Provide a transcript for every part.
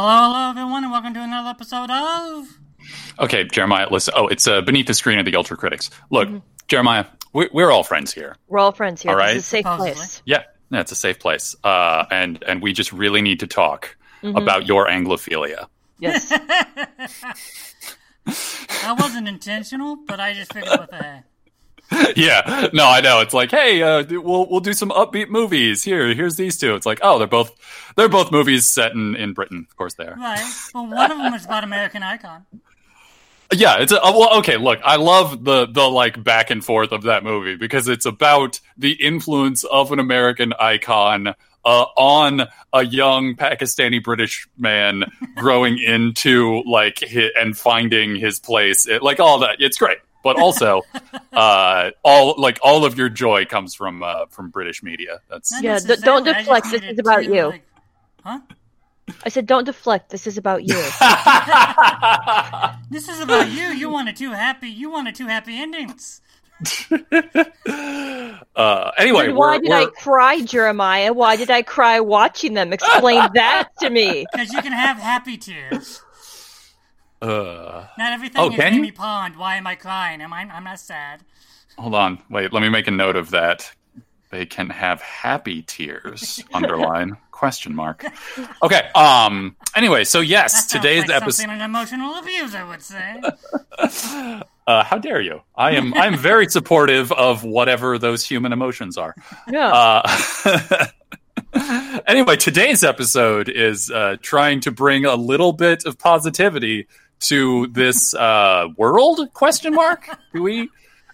Hello everyone, and welcome to another episode of... Okay, Jeremiah, listen. Oh, it's Beneath the Screen of the Ultra Critics. Look, mm-hmm. Jeremiah, we're all friends here. We're all friends here. All right? This is a safe place. Yeah, it's a safe place. And we just really need to talk about your Anglophilia. Yes. That wasn't intentional, but I just figured what the heck. Yeah, no, I know. It's like, hey, we'll do some upbeat movies. Here's these two. It's like, oh, they're both movies set in Britain, of course they are. Right. Well, one of them is about American Icon. Yeah, it's okay. Look, I love the like back and forth of that movie because it's about the influence of an American icon on a young Pakistani British man growing into like and finding his place, like all that. It's great. But also, all of your joy comes from British media. Don't deflect. This is about you. Like, huh? I said, don't deflect. This is about you. This is about you. You wanted two happy endings. Anyway, then why did I cry, Jeremiah? Why did I cry watching them? Explain that to me. Because you can have happy tears. Not everything is Amy Pond. Why am I crying? I'm not sad. Hold on. Wait, let me make a note of that. They can have happy tears. Underline. Question mark. Okay. Anyway, so yes, today's episode. Something an emotional abuse, I would say. How dare you? I am very supportive of whatever those human emotions are. Yeah. Anyway, today's episode is trying to bring a little bit of positivity to this world? Question mark?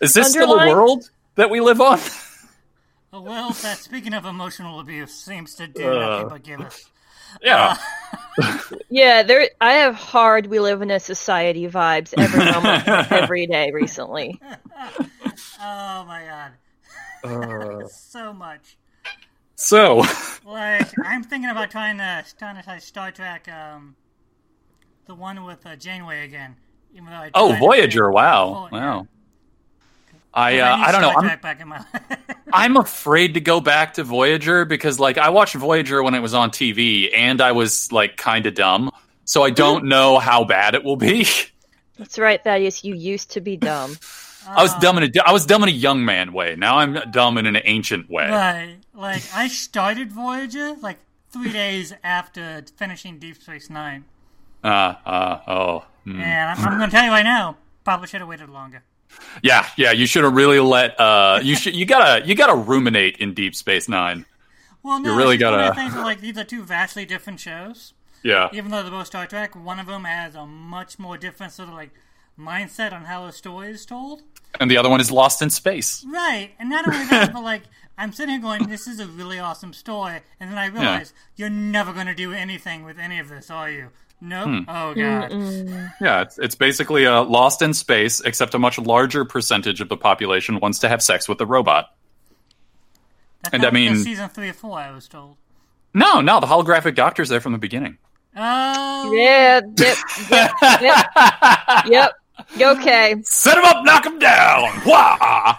Is this still a world that we live on? A world that, speaking of emotional abuse, seems to do nothing but give us. Yeah. Yeah. I have hard. We live in a society vibes every moment, every day recently. Oh my god! So much. So, like, I'm thinking about trying to say Star Trek, the one with Janeway again. Even though Voyager! Wow. I don't know. I'm afraid to go back to Voyager because, like, I watched Voyager when it was on TV, and I was like kind of dumb, so I don't know how bad it will be. That's right, Thaddeus. You used to be dumb. I was dumb in a young man way. Now I'm dumb in an ancient way. Right. Like, I started Voyager, like, 3 days after finishing Deep Space Nine. And I'm going to tell you right now, probably should have waited longer. Yeah, you should have really let, you gotta ruminate in Deep Space Nine. Well, no, you really gotta... Things are, like, these are two vastly different shows. Yeah. Even though they're both Star Trek, one of them has a much more different sort of, like, mindset on how a story is told. And the other one is Lost in Space. Right. And not only that, but, like, I'm sitting here going, this is a really awesome story. And then I realize, you're never going to do anything with any of this, are you? Nope. Oh, God. Mm-mm. Yeah, it's basically a Lost in Space, except a much larger percentage of the population wants to have sex with a robot. Season 3 or 4, I was told. No, the holographic doctor's there from the beginning. Oh. Yeah. Yep. Okay. Set him up, knock him down. Wah!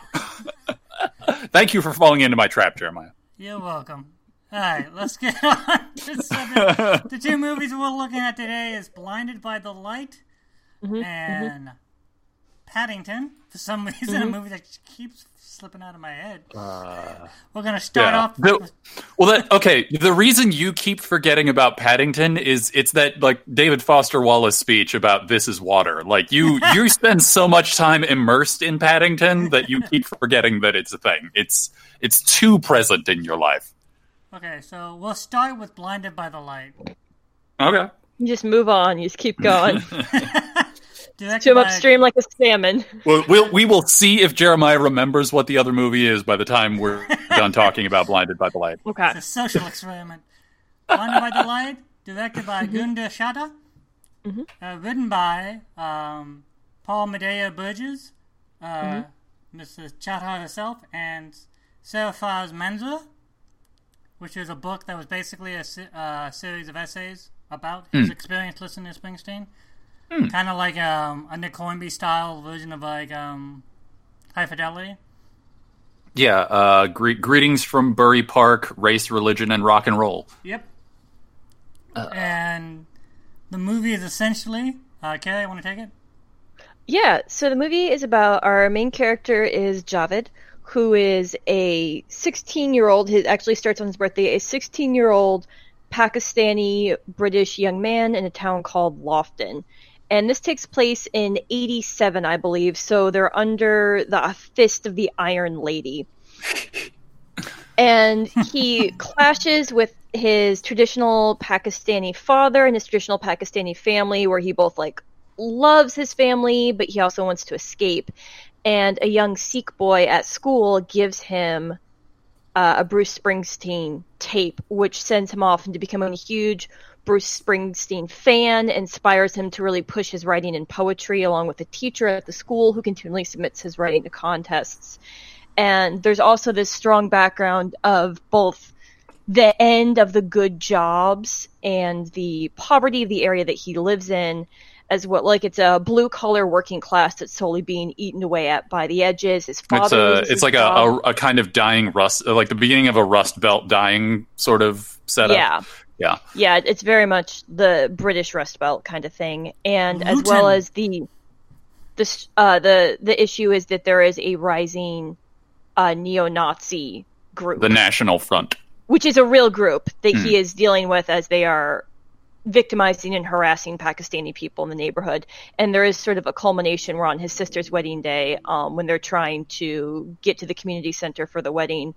Thank you for falling into my trap, Jeremiah. You're welcome. All right, let's get on to the two movies we're looking at today is Blinded by the Light and Paddington. For some reason, a movie that keeps slipping out of my head. We're going to start off... the reason you keep forgetting about Paddington is it's that, like, David Foster Wallace speech about this is water. Like, you spend so much time immersed in Paddington that you keep forgetting that it's a thing. It's too present in your life. Okay, so we'll start with Blinded by the Light. Okay. You just move on. You just keep going. Swim upstream like a salmon. Well, we will see if Jeremiah remembers what the other movie is by the time we're done talking about Blinded by the Light. Okay. It's a social experiment. Blinded by the Light, directed by Gunda Chadha, written by Paul Medea Burgess, Mrs. Chadha herself, and Sarah Faz Menzer, which is a book that was basically a series of essays about his experience listening to Springsteen. Kind of like a Nick Hornby-style version of, like, High Fidelity. Yeah, Greetings from Burry Park, Race, Religion, and Rock and Roll. Yep. And the movie is essentially... Kayla, you want to take it? Yeah, so the movie is about... Our main character is Javed, who is a 16-year-old... He actually starts on his birthday, a 16-year-old Pakistani-British young man in a town called Lofton. And this takes place in 87, I believe, so they're under the fist of the Iron Lady. And he clashes with his traditional Pakistani father and his traditional Pakistani family, where he both, like, loves his family, but he also wants to escape. And a young Sikh boy at school gives him a Bruce Springsteen tape, which sends him off into becoming a huge Bruce Springsteen fan, inspires him to really push his writing and poetry, along with a teacher at the school who continually submits his writing to contests. And there's also this strong background of both the end of the good jobs and the poverty of the area that he lives in, as what, like, it's a blue-collar working class that's slowly being eaten away at by the edges. His father it's like a kind of dying rust, like the beginning of a Rust Belt dying sort of setup. Yeah, it's very much the British Rust Belt kind of thing, and Luton. As well as the issue is that there is a rising neo-Nazi group, the National Front, which is a real group that he is dealing with as they are victimizing and harassing Pakistani people in the neighborhood. And there is sort of a culmination where on his sister's wedding day, when they're trying to get to the community center for the wedding,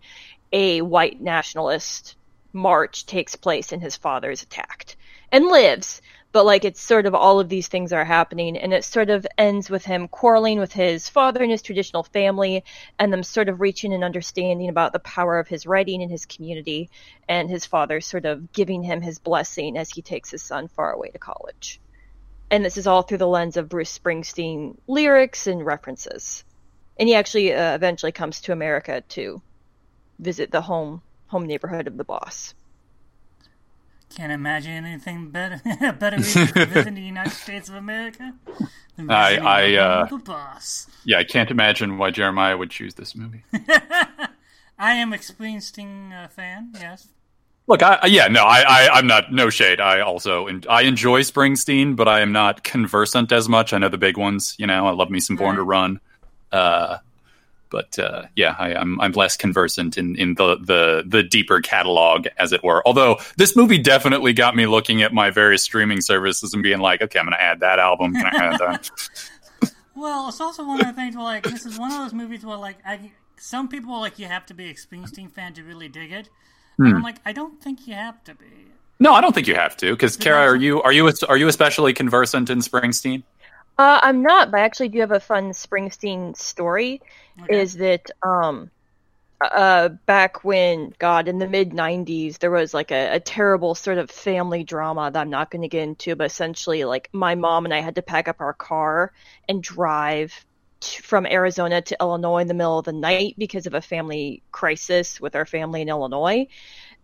a white nationalist march takes place and his father is attacked and lives, but like it's sort of all of these things are happening, and it sort of ends with him quarreling with his father and his traditional family, and them sort of reaching an understanding about the power of his writing in his community, and his father sort of giving him his blessing as he takes his son far away to college. And this is all through the lens of Bruce Springsteen lyrics and references. And he actually eventually comes to America to visit the home neighborhood of the boss. Can't imagine anything better reason to visit the United States of America than the boss. Yeah, I can't imagine why Jeremiah would choose this movie. I am a Springsteen fan, yes. Look, I'm not, no shade. I enjoy Springsteen, but I am not conversant as much. I know the big ones, you know, I love me some Born to Run. But I'm less conversant in the deeper catalog, as it were. Although this movie definitely got me looking at my various streaming services and being like, okay, I'm going to add that album. Can I add that? Well, it's also one of the things where, like, this is one of those movies where, like, some people are like, you have to be a Springsteen fan to really dig it. And I'm like, I don't think you have to be. No, I don't think you have to. Because Kara, are you especially conversant in Springsteen? I'm not, but I actually do have a fun Springsteen story. Okay. Is that back when, in the mid-90s, there was like a terrible sort of family drama that I'm not going to get into, but essentially, like, my mom and I had to pack up our car and drive from Arizona to Illinois in the middle of the night because of a family crisis with our family in Illinois.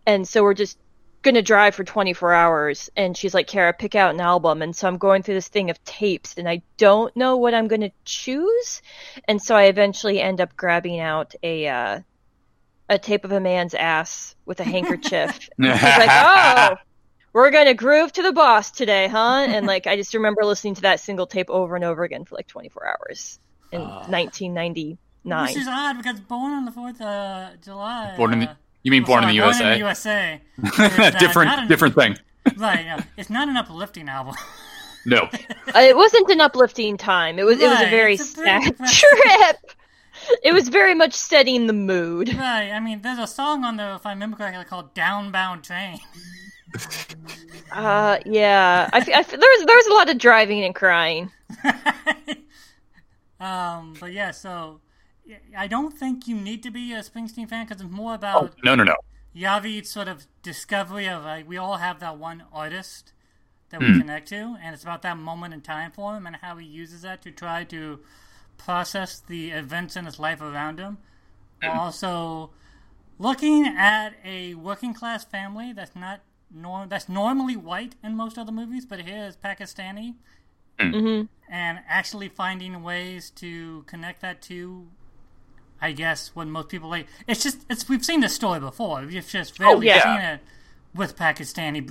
And so we're just going to drive for 24 hours, and she's like, Kara, pick out an album. And so I'm going through this thing of tapes, and I don't know what I'm going to choose, and so I eventually end up grabbing out a tape of a man's ass with a handkerchief. And she's like, oh, we're going to groove to the boss today, huh? And like, I just remember listening to that single tape over and over again for like 24 hours in 1999. Which is odd, because Born on the 4th of July... You mean Born in the USA? Born in the USA. Different thing. Right. Yeah. It's not an uplifting album. No. It wasn't an uplifting time. It was a very sad trip. It was very much setting the mood. Right. I mean, there's a song on there, if I remember correctly, called Downbound Train. Yeah. There was a lot of driving and crying. But yeah, so... I don't think you need to be a Springsteen fan, because it's more about Yavid's sort of discovery of, like, we all have that one artist that we connect to, and it's about that moment in time for him and how he uses that to try to process the events in his life around him. Also, looking at a working class family that's not that's normally white in most other movies, but here is Pakistani, and actually finding ways to connect that to, I guess, when most people like, it's just, we've seen this story before. We've just rarely seen it with Pakistani.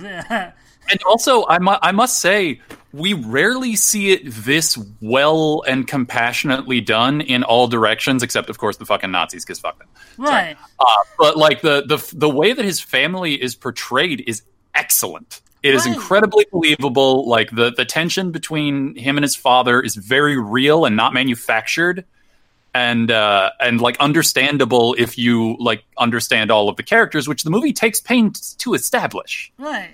And also, I must say, we rarely see it this well and compassionately done in all directions, except, of course, the fucking Nazis, because fuck them. Right. So, but, like, the way that his family is portrayed is excellent. It is incredibly believable. Like, the tension between him and his father is very real and not manufactured. And like understandable if you like understand all of the characters, which the movie takes pains to establish. Right.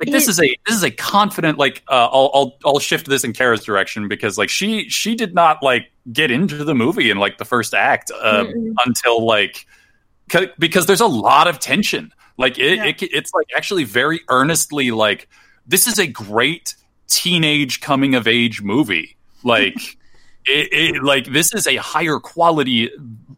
Like this is a confident like I'll shift this in Kara's direction because like she did not like get into the movie in like the first act until like because there's a lot of tension. Like it's like actually very earnestly like this is a great teenage coming of age movie like. It, like, this is a higher quality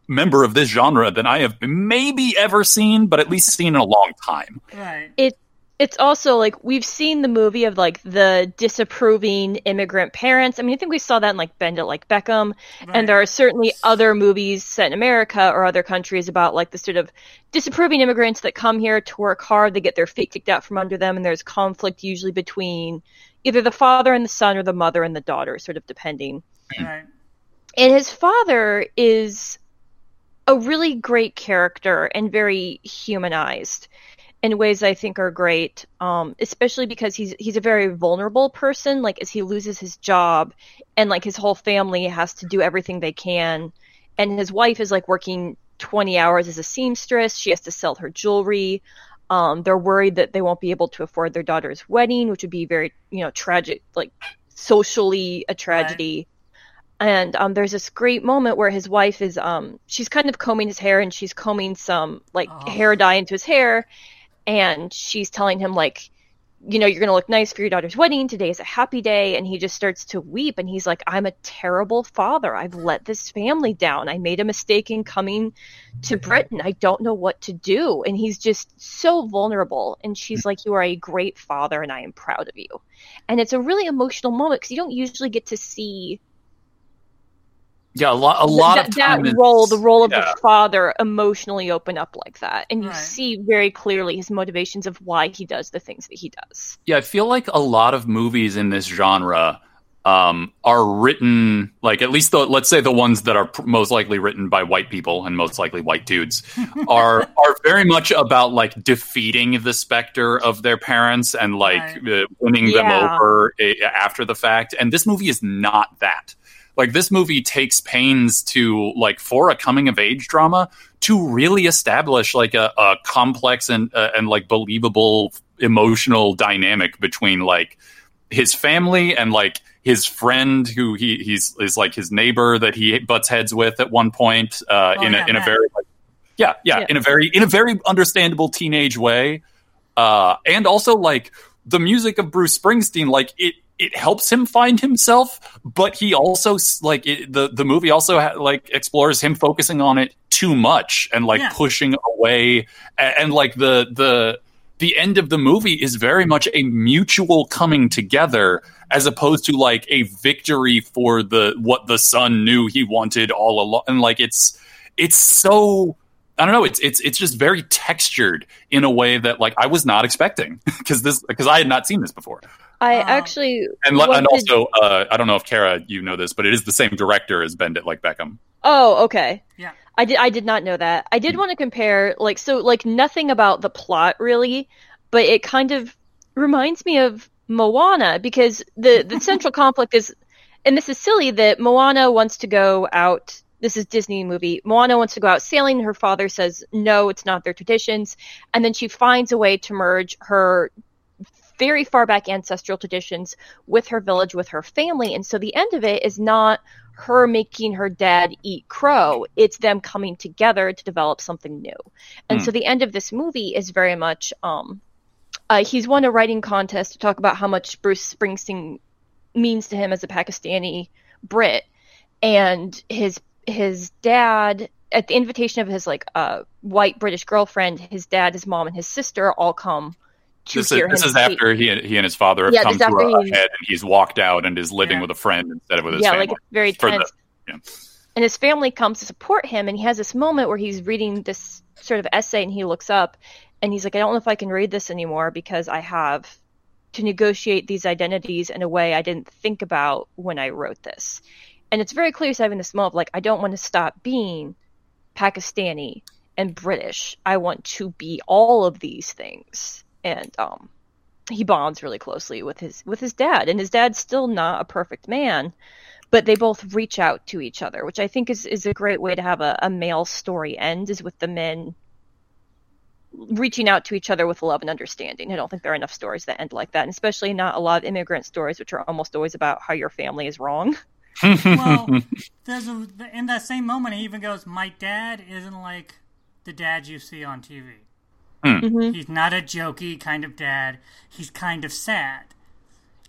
member of this genre than I have maybe ever seen, but at least seen in a long time. Right. It's also, like, we've seen the movie of, like, the disapproving immigrant parents. I mean, I think we saw that in, like, Bend It Like Beckham. Right. And there are certainly other movies set in America or other countries about, like, the sort of disapproving immigrants that come here to work hard. They get their feet kicked out from under them, and there's conflict usually between either the father and the son or the mother and the daughter, sort of depending. Right. And his father is a really great character and very humanized in ways I think are great, especially because he's a very vulnerable person, like as he loses his job and like his whole family has to do everything they can. And his wife is like working 20 hours as a seamstress. She has to sell her jewelry. They're worried that they won't be able to afford their daughter's wedding, which would be very, tragic, like socially a tragedy. Right. And there's this great moment where his wife is, she's kind of combing his hair and she's combing some like hair dye into his hair. And she's telling him like, you're going to look nice for your daughter's wedding. Today is a happy day. And he just starts to weep. And he's like, I'm a terrible father. I've let this family down. I made a mistake in coming to Britain. I don't know what to do. And he's just so vulnerable. And she's like, you are a great father and I am proud of you. And it's a really emotional moment because you don't usually get to see... Yeah, a lot of time that the role of the father emotionally open up like that. And you see very clearly his motivations of why he does the things that he does. Yeah, I feel like a lot of movies in this genre are written, like at least let's say the ones that are most likely written by white people and most likely white dudes are very much about like defeating the specter of their parents and like winning them over after the fact. And this movie is not that. Like, this movie takes pains to, like, for a coming-of-age drama, to really establish, like, a complex and like, believable emotional dynamic between, like, his family and, like, his friend who is, like, his neighbor that he butts heads with at one point in a very understandable teenage way. And also, like, the music of Bruce Springsteen, like, it helps him find himself, but he also like the movie also like explores him focusing on it too much and like pushing away. And like the end of the movie is very much a mutual coming together as opposed to like a victory for what the son knew he wanted all along. And like, it's so, I don't know. It's just very textured in a way that like I was not expecting because I had not seen this before. I actually I don't know if Kara, you know this, but it is the same director as Bend It Like Beckham. Oh, okay. Yeah, I did not know that. I did want to compare like so like nothing about the plot really, but it kind of reminds me of Moana because the central conflict is, and this is silly that Moana wants to go out. This is Disney movie. Moana wants to go out sailing. Her father says no, it's not their traditions, and then she finds a way to merge her very far back ancestral traditions with her village, with her family. And so the end of it is not her making her dad eat crow. It's them coming together to develop something new. And so the end of this movie is very much, he's won a writing contest to talk about how much Bruce Springsteen means to him as a Pakistani Brit. And his dad, at the invitation of his like white British girlfriend, his dad, his mom, and his sister all come. This is after he and his father have come to a head and he's walked out and is living with a friend instead of with his family. Yeah, like very tense. And his family comes to support him, and he has this moment where he's reading this sort of essay and he looks up And he's like, I don't know if I can read this anymore because I have to negotiate these identities in a way I didn't think about when I wrote this. And it's very clear he's having this moment of like, I don't want to stop being Pakistani and British. I want to be all of these things. And he bonds really closely with his dad. And his dad's still not a perfect man, but they both reach out to each other, which I think is a great way to have a male story end, is with the men reaching out to each other with love and understanding. I don't think there are enough stories that end like that, and especially not a lot of immigrant stories, which are almost always about how your family is wrong. Well, in that same moment, he even goes, my dad isn't like the dad you see on TV. Mm-hmm. He's not a jokey kind of dad. He's kind of sad.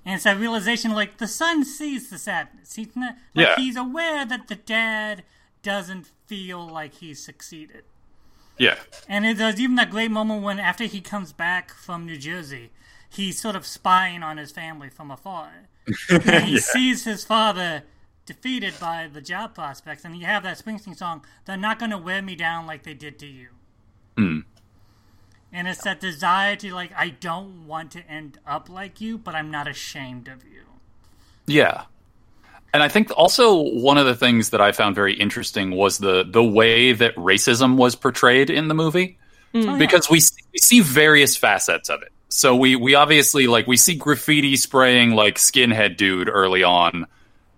And it's that realization, like, the son sees the sadness. He's not, like, yeah. He's aware that the dad doesn't feel like he's succeeded. Yeah. And there's even that great moment when, after he comes back from New Jersey, he's sort of spying on his family from afar. And he sees his father defeated by the job prospects, and you have that Springsteen song, They're Not Gonna Wear Me Down Like They Did to You. Mm. And it's that desire to, like, I don't want to end up like you, but I'm not ashamed of you. Yeah. And I think also one of the things that I found very interesting was the way that racism was portrayed in the movie. Mm. Because we see various facets of it. So we obviously, like, we see graffiti spraying, like, skinhead dude early on.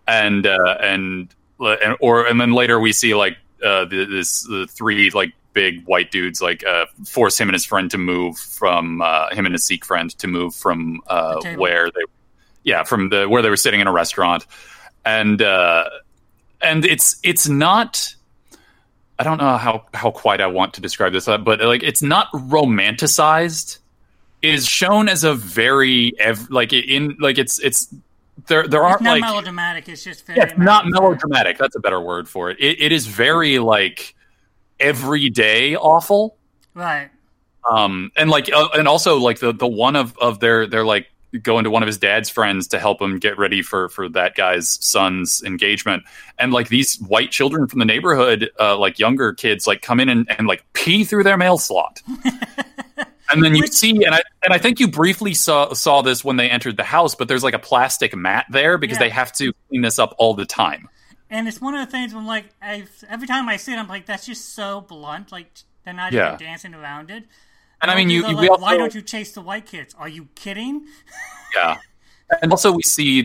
And then later we see, like, the three, like, big white dudes, like, force him and his friend to move from him and his Sikh friend to move from where they were sitting in a restaurant. And it's not, I don't know how quite I want to describe this, but, like, it's not romanticized. It is shown as a very it's not melodramatic. It's just very not melodramatic. That's a better word for it. It is very, like, everyday awful, right? And also the one of their like, going to one of his dad's friends to help him get ready for that guy's son's engagement. And, like, these white children from the neighborhood, like, younger kids, like, come in and like, pee through their mail slot. And then you see, and I think you briefly saw this when they entered the house, but there's, like, a plastic mat there because they have to clean this up all the time. And it's one of the things when, like, every time I see it, I'm like, that's just so blunt. Like, they're not even dancing around it. And I mean, why don't you chase the white kids? Are you kidding? Yeah. And also, we see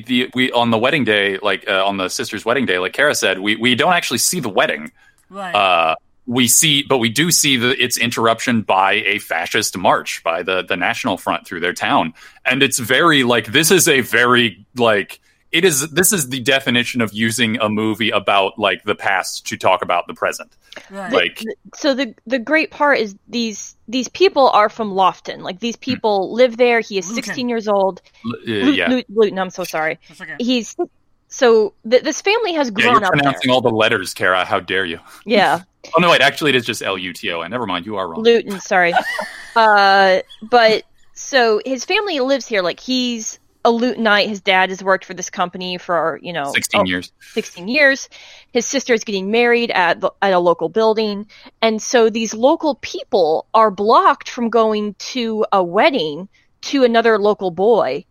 on the wedding day, like, on the sister's wedding day, like Kara said, we don't actually see the wedding. Right. We do see its interruption by a fascist march by the National Front through their town. And it's very, like, this is a very, like, this is the definition of using a movie about, like, the past to talk about the present. Right. Like, so the great part is these people are from Lofton. Like, these people live there. He is 16 years old. Luton, I'm so sorry. That's okay. This family has grown up. You're pronouncing all the letters, Kara. How dare you? Yeah. Oh, no, wait. Actually, it is just Luton. Never mind. You are wrong. Luton, sorry. But so his family lives here. Like, he's a Lutonite. His dad has worked for this company for, 16 years. His sister is getting married at a local building. And so these local people are blocked from going to a wedding to another local boy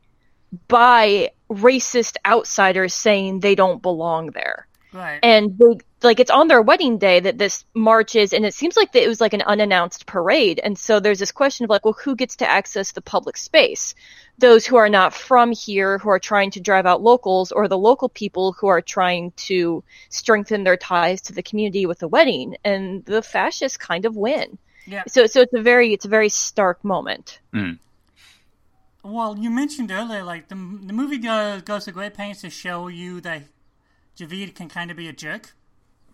by racist outsiders saying they don't belong there. Right. And they, like, it's on their wedding day that this march is, and it seems like it was like an unannounced parade. And so there's this question of, like, well, who gets to access the public space? Those who are not from here, who are trying to drive out locals, or the local people who are trying to strengthen their ties to the community with the wedding. And the fascists kind of win. Yeah. So it's a very stark moment. Mm. Well, you mentioned earlier, like, the movie goes to great pains to show you that Javed can kind of be a jerk.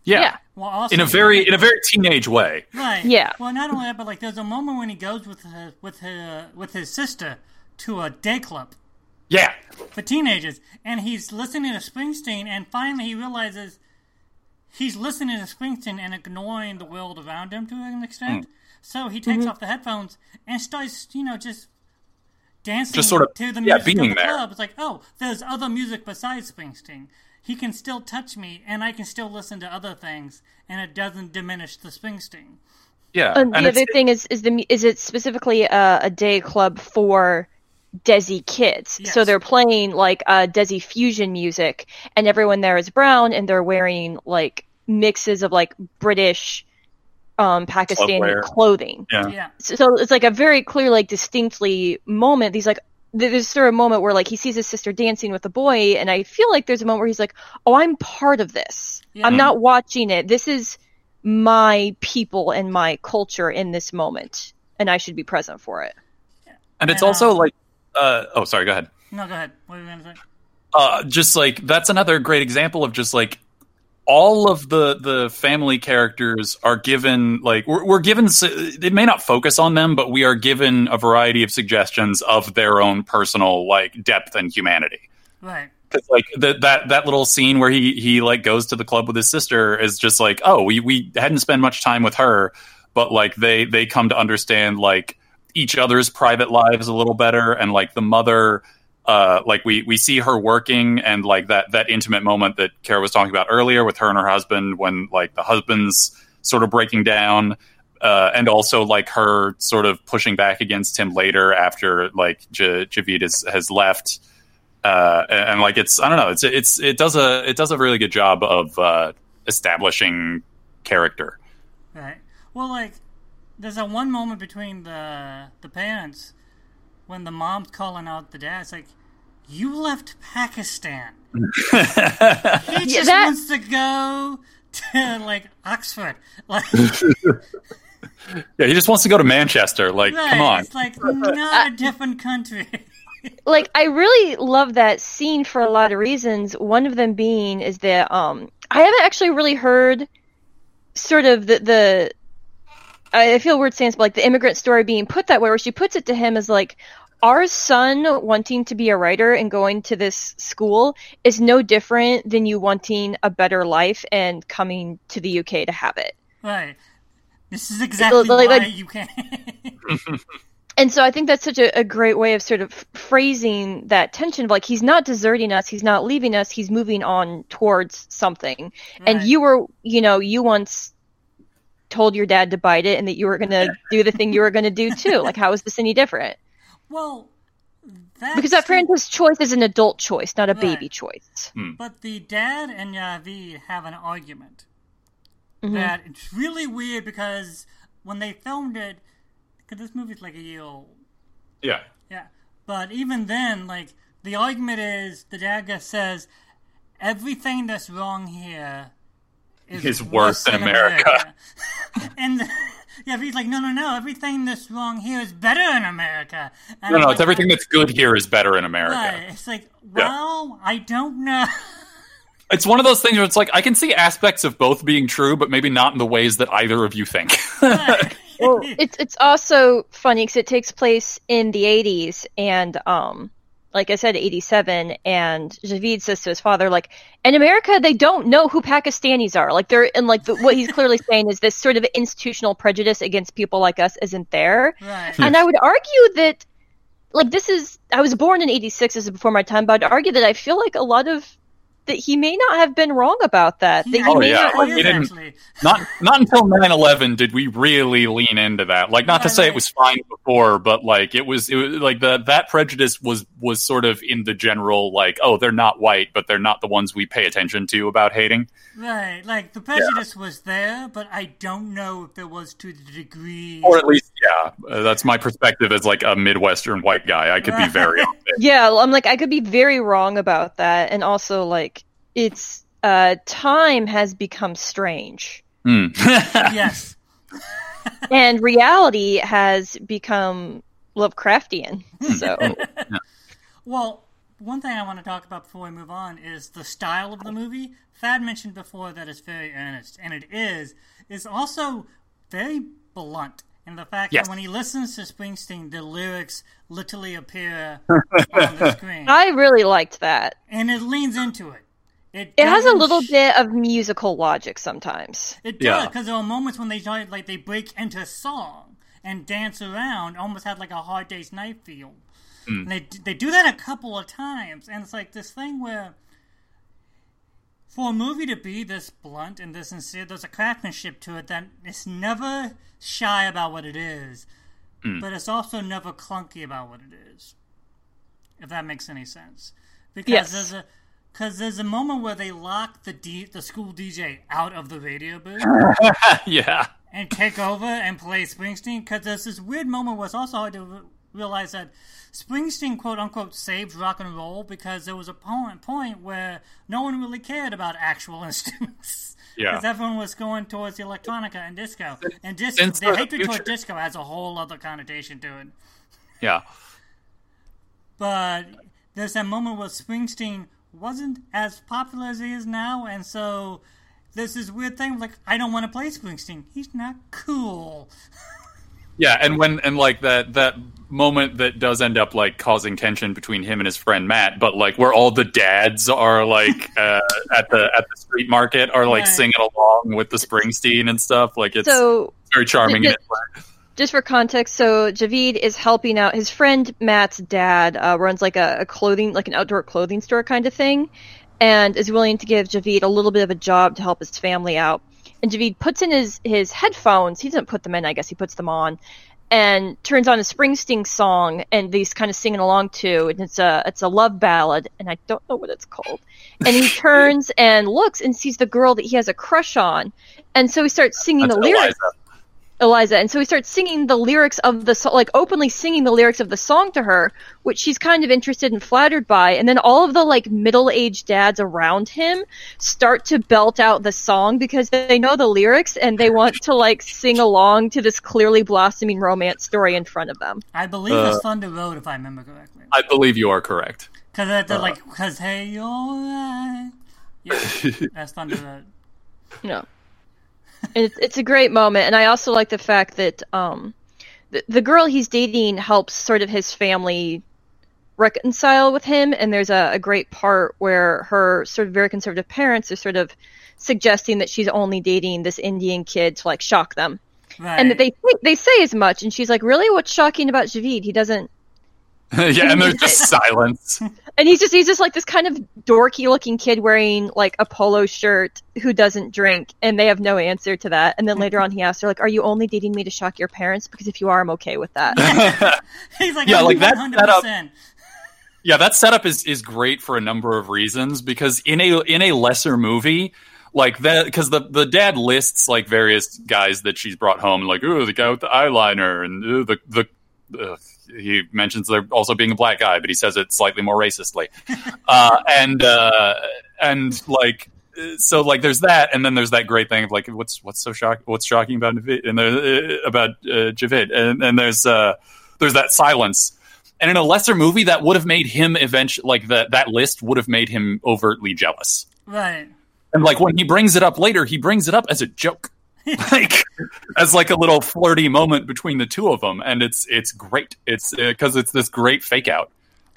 Yeah. Well, also in a very teenage way. Right. Yeah. Well, not only that, but, like, there's a moment when he goes with his sister to a day club. Yeah. For teenagers, and he's listening to Springsteen, and finally he realizes he's listening to Springsteen and ignoring the world around him to an extent. Mm. So he takes off the headphones and starts, just dancing, just sort of, to the music of the club. It's like, oh, there's other music besides Springsteen. He can still touch me, and I can still listen to other things, and it doesn't diminish the Springsteen. Yeah. And the other thing is it specifically a day club for Desi kids? Yes. So they're playing like Desi fusion music, and everyone there is brown, and they're wearing like mixes of like British, Pakistani clothing. Yeah. Yeah. So it's like a very clear, like distinctly moment. He's like, there's sort of a moment where like he sees his sister dancing with a boy, and I feel like there's a moment where he's like, oh, I'm part of this. Yeah. I'm not watching it. This is my people and my culture in this moment, and I should be present for it. And it's also like, oh, sorry, go ahead. No, go ahead. What were you going to say? Just like, that's another great example of just like, all of the family characters are given, like, we're given, it may not focus on them, but we are given a variety of suggestions of their own personal, like, depth and humanity. Right. Because, like, that little scene where he like, goes to the club with his sister is just like, oh, we hadn't spent much time with her, but, like, they come to understand, like, each other's private lives a little better, and like the mother like we see her working, and like that intimate moment that Kara was talking about earlier with her and her husband, when like the husband's sort of breaking down, and also like her sort of pushing back against him later after like Javed has left, and like it's, I don't know, it does a really good job of establishing character. Right. Well, like there's that one moment between the parents when the mom's calling out the dad. It's like, you left Pakistan. He just wants to go to, like, Oxford. Like, yeah, he just wants to go to Manchester. Like, right, come on. It's like, not a different country. Like, I really love that scene for a lot of reasons. One of them being is that I haven't actually really heard sort of the I feel weird saying, but like the immigrant story being put that way, where she puts it to him as like, our son wanting to be a writer and going to this school is no different than you wanting a better life and coming to the UK to have it. Right. This is exactly why you can. And so I think that's such a great way of sort of phrasing that tension of like, he's not deserting us, he's not leaving us, he's moving on towards something. Right. And you were, you know, you once told your dad to bite it, and that you were going to do the thing you were going to do too. Like, how is this any different? Well, that's because that parental's choice is an adult choice, not a baby choice. Hmm. But the dad and Javed have an argument. Mm-hmm. That it's really weird, because when they filmed it, because this movie's like a year old. Yeah. Yeah. But even then, like, the argument is, the dad says, everything that's wrong here is worse than America. And yeah, he's like, no, everything that's wrong here is better in America. And no, it's like, everything that's good here is better in America. Right. It's like, well, yeah. I don't know. It's one of those things where it's like, I can see aspects of both being true, but maybe not in the ways that either of you think. Right. It's also funny because it takes place in the 80s, and like I said, 87, and Javed says to his father, like, in America, they don't know who Pakistanis are. Like, they're, and like, what he's clearly saying is this sort of institutional prejudice against people like us isn't there. Right. And I would argue that, like, I was born in 86, this is before my time, but I'd argue that I feel like a lot of, that he may not have been wrong about that. Not until 9/11 did we really lean into that. Like, not to say it was fine before, but like it was like that prejudice was sort of in the general, like, oh, they're not white, but they're not the ones we pay attention to about hating. Right, like the prejudice was there, but I don't know if there was to the degree. Or at least, yeah, that's my perspective as like a Midwestern white guy. I could be very honest. Yeah, I'm like, I could be very wrong about that, and also like. It's time has become strange. Mm. Yes. And reality has become Lovecraftian. So, well, one thing I want to talk about before we move on is the style of the movie. Thad mentioned before that it's very earnest, and it is. It's also very blunt in the fact that when he listens to Springsteen, the lyrics literally appear on the screen. I really liked that. And it leans into it. It has a little bit of musical logic sometimes. It does, because there are moments when they break into song and dance around, almost had like a Hard Day's Night feel. Mm. And they do that a couple of times, and it's like this thing where, for a movie to be this blunt and this sincere, there's a craftsmanship to it that it's never shy about what it is, but it's also never clunky about what it is, if that makes any sense. Because there's a moment where they lock the school DJ out of the radio booth. Yeah. And take over and play Springsteen, because there's this weird moment where it's also hard to realize that Springsteen, quote-unquote, saved rock and roll, because there was a point where no one really cared about actual instruments. Yeah. Because everyone was going towards the electronica and disco. And the hatred toward disco has a whole other connotation to it. Yeah. But there's that moment where Springsteen wasn't as popular as he is now, and so there's this weird thing, like, I don't want to play Springsteen. He's not cool. Yeah, and like that moment that does end up like causing tension between him and his friend Matt, but like where all the dads are like at the street market are like singing along with the Springsteen and stuff. Like it's very charming. Just for context, so Javed is helping out his friend Matt's dad runs like a clothing, like an outdoor clothing store kind of thing, and is willing to give Javed a little bit of a job to help his family out. And Javed puts in his headphones. He doesn't put them in, I guess he puts them on, and turns on a Springsteen song, and he's kind of singing along to. And it's a love ballad, and I don't know what it's called. And he turns and looks and sees the girl that he has a crush on, and so he starts singing the lyrics. Eliza, and so he starts singing the lyrics of the song, like openly singing the lyrics of the song to her, which she's kind of interested and flattered by, and then all of the like middle-aged dads around him start to belt out the song because they know the lyrics and they want to like sing along to this clearly blossoming romance story in front of them. I believe it's Thunder Road, if I remember correctly. I believe you are correct. Because they're like, because hey, you're right. Yeah, that's Thunder Road. No. It's a great moment, and I also like the fact that the girl he's dating helps sort of his family reconcile with him, and there's a great part where her sort of very conservative parents are sort of suggesting that she's only dating this Indian kid to, like, shock them. Right. And that they say as much, and she's like, really? What's shocking about Javed? He doesn't... Yeah, and there's just silence. And he's just like this kind of dorky-looking kid wearing like a polo shirt who doesn't drink, and they have no answer to that. And then later on, he asks her, like, "Are you only dating me to shock your parents? Because if you are, I'm okay with that." He's like, "Yeah, like that 100%." Yeah, that setup is great for a number of reasons, because in a lesser movie. Like that, because the dad lists like various guys that she's brought home, like, ooh, the guy with the eyeliner, and ooh, he mentions there also being a black guy, but he says it slightly more racistly. And like, so like there's that. And then there's that great thing of like, what's shocking about Javed, and Javed. And there's that silence. And in a lesser movie, that would have made him eventually, like that list would have made him overtly jealous. Right. And like when he brings it up later, he brings it up as a joke. Like as like a little flirty moment between the two of them, and it's great. It's because it's this great fake out.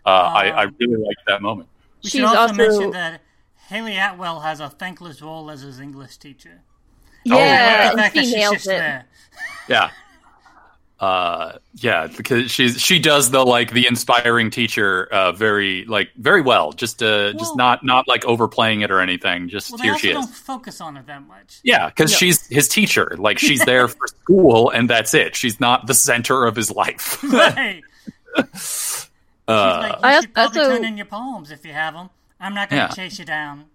I really like that moment. We should also mention that Haley Atwell has a thankless role as his English teacher. Yeah, oh, yeah. She nails it. There. Yeah. Yeah, because she does the inspiring teacher very well. Just not like overplaying it or anything. Just here she is. Don't focus on it that much. Yeah, because she's his teacher. Like she's there for school, and that's it. She's not the center of his life. Right. She's like, you should probably turn in your poems if you have them. I'm not going to chase you down.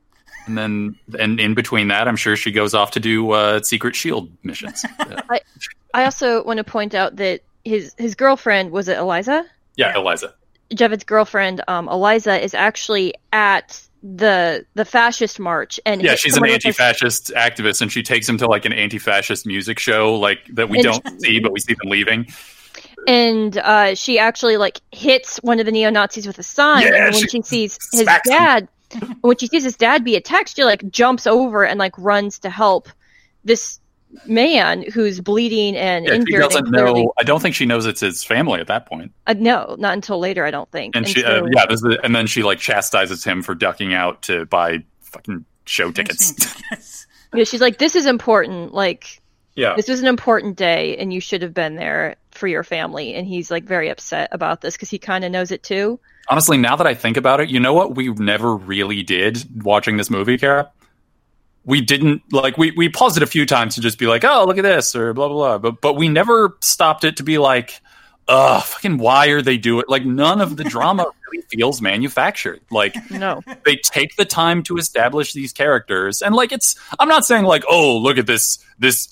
And then, and in between that, I'm sure she goes off to do secret shield missions. Yeah. I also want to point out that his girlfriend, was it Eliza? Yeah, Eliza. Javed's girlfriend, Eliza, is actually at the fascist march. And she's an anti-fascist activist, and she takes him to like an anti-fascist music show, like that we don't see, but we see them leaving. And she actually like hits one of the neo-Nazis with a sign, and when she sees his dad, when she sees his dad be attacked, she like jumps over and like runs to help this man who's bleeding and injured. She doesn't know. I don't think she knows it's his family at that point. No, not until later, I don't think. And then she like chastises him for ducking out to buy fucking show tickets. Yeah, she's like, "This is important. Like, this was an important day, and you should have been there for your family." And he's like very upset about this because he kind of knows it too. Honestly, now that I think about it, you know what we never really did watching this movie, Kara? we didn't, like, we paused it a few times to just be like, oh, look at this, or blah, blah, blah. But we never stopped it to be like, ugh, fucking why are they doing it? Like, none of the drama really feels manufactured. Like, no, they take the time to establish these characters. And, like, it's, I'm not saying, like, oh, look at this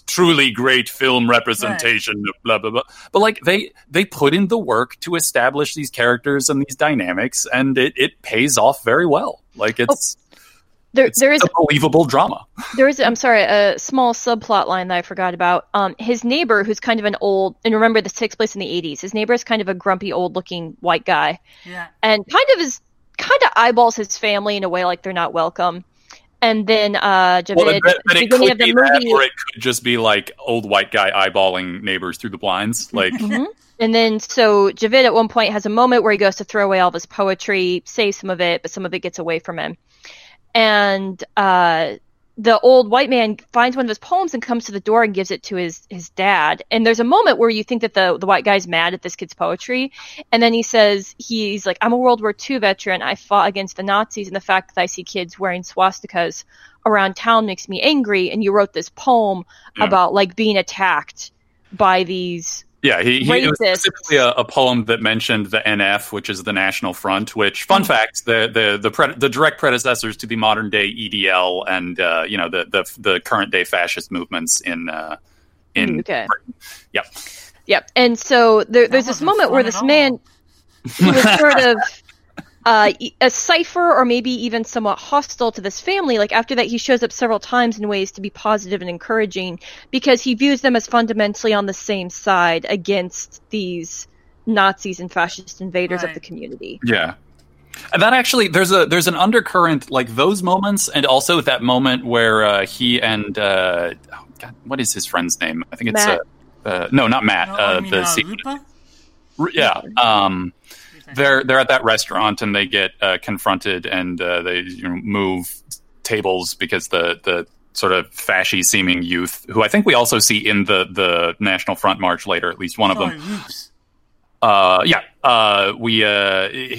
truly great film representation, right, of blah, blah, blah. But, like, they put in the work to establish these characters and these dynamics, and it pays off very well. Like, it's... Oh. There is a believable drama. There is, I'm sorry, a small subplot line that I forgot about. His neighbor, who's kind of an old, and remember this takes place in the 80s, his neighbor is kind of a grumpy old-looking white guy. Yeah. And kind of eyeballs his family in a way like they're not welcome. And then Javed, but it could be that, or it could just be like old white guy eyeballing neighbors through the blinds. Like, mm-hmm. And then so Javed at one point has a moment where he goes to throw away all of his poetry, save some of it, but some of it gets away from him. And the old white man finds one of his poems and comes to the door and gives it to his dad. And there's a moment where you think that the white guy's mad at this kid's poetry. And then he says, he's like, I'm a World War II veteran. I fought against the Nazis. And the fact that I see kids wearing swastikas around town makes me angry. And you wrote this poem about, like, being attacked by these... Yeah, it was specifically a poem that mentioned the NF, which is the National Front, which, fun fact, the direct predecessors to the modern day EDL and the current day fascist movements in okay. Britain. Yep. And so there's this moment where this man was sort of a cipher, or maybe even somewhat hostile to this family. Like, after that, he shows up several times in ways to be positive and encouraging, because he views them as fundamentally on the same side against these Nazis and fascist invaders, right, of the community. Yeah. And that actually, there's an undercurrent, like, those moments, and also that moment where he and what is his friend's name? I think it's Matt. No, not Matt. Lupa? Yeah. They're at that restaurant and they get confronted, and they move tables because the sort of fashy seeming youth, who I think we also see in the National Front march later, at least one of them. Roops.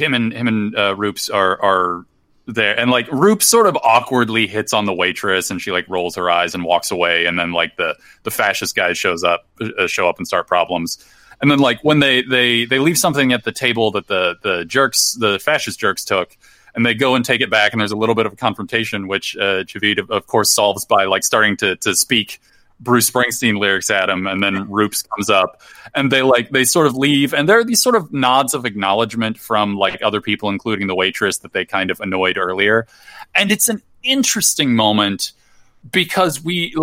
Him and Roops are there, and, like, Roops sort of awkwardly hits on the waitress, and she, like, rolls her eyes and walks away, and then, like, the fascist guys show up and start problems. And then, like, when they leave something at the table that the fascist jerks took, and they go and take it back, and there's a little bit of a confrontation, which Javed, of course, solves by, like, starting to speak Bruce Springsteen lyrics at him, and then Roops comes up, and they sort of leave, and there are these sort of nods of acknowledgement from, like, other people, including the waitress that they kind of annoyed earlier. And it's an interesting moment, because we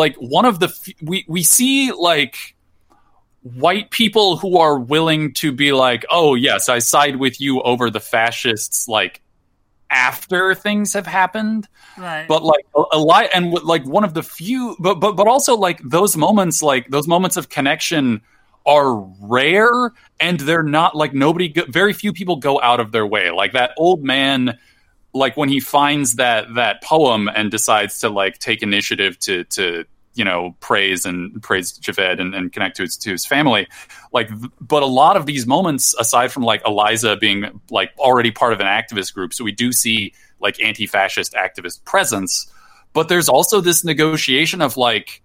see, like, white people who are willing to be like, oh, yes, I side with you over the fascists, like, after things have happened. Right. But, like, a lot, and, like, one of the few, but also, like, those moments of connection are rare, and they're not, like, very few people go out of their way. Like, that old man, like, when he finds that poem and decides to, like, take initiative to praise Javed and connect to his family. Like, but a lot of these moments, aside from, like, Eliza being, like, already part of an activist group, so we do see, like, anti-fascist activist presence, but there's also this negotiation of, like,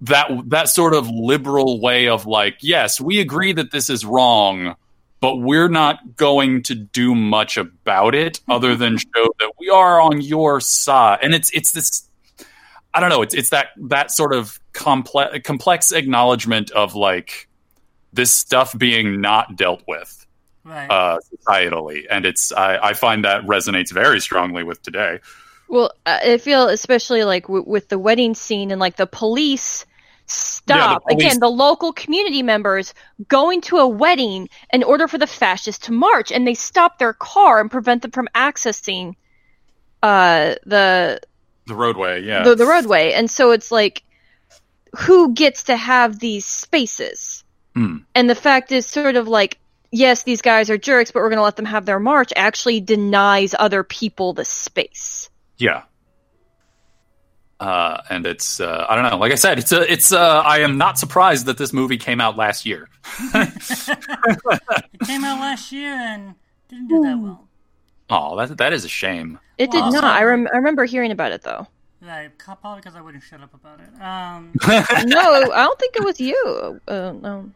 that sort of liberal way of, like, yes, we agree that this is wrong, but we're not going to do much about it other than show that we are on your side. And it's this, I don't know. It's that sort of complex acknowledgement of, like, this stuff being not dealt with, right, societally, and it's I find that resonates very strongly with today. Well, I feel especially, like, with the wedding scene and, like, the police stop the local community members going to a wedding in order for the fascists to march, and they stop their car and prevent them from accessing the roadway, yeah. The roadway. And so it's like, who gets to have these spaces? Mm. And the fact is sort of like, yes, these guys are jerks, but we're going to let them have their march, actually denies other people the space. Yeah. And it's, I don't know, like I said, I am not surprised that this movie came out last year. It came out last year and didn't do that well. Oh, that is a shame. It did not. I remember hearing about it, though. Right, probably because I wouldn't shut up about it. No, I don't think it was you. No.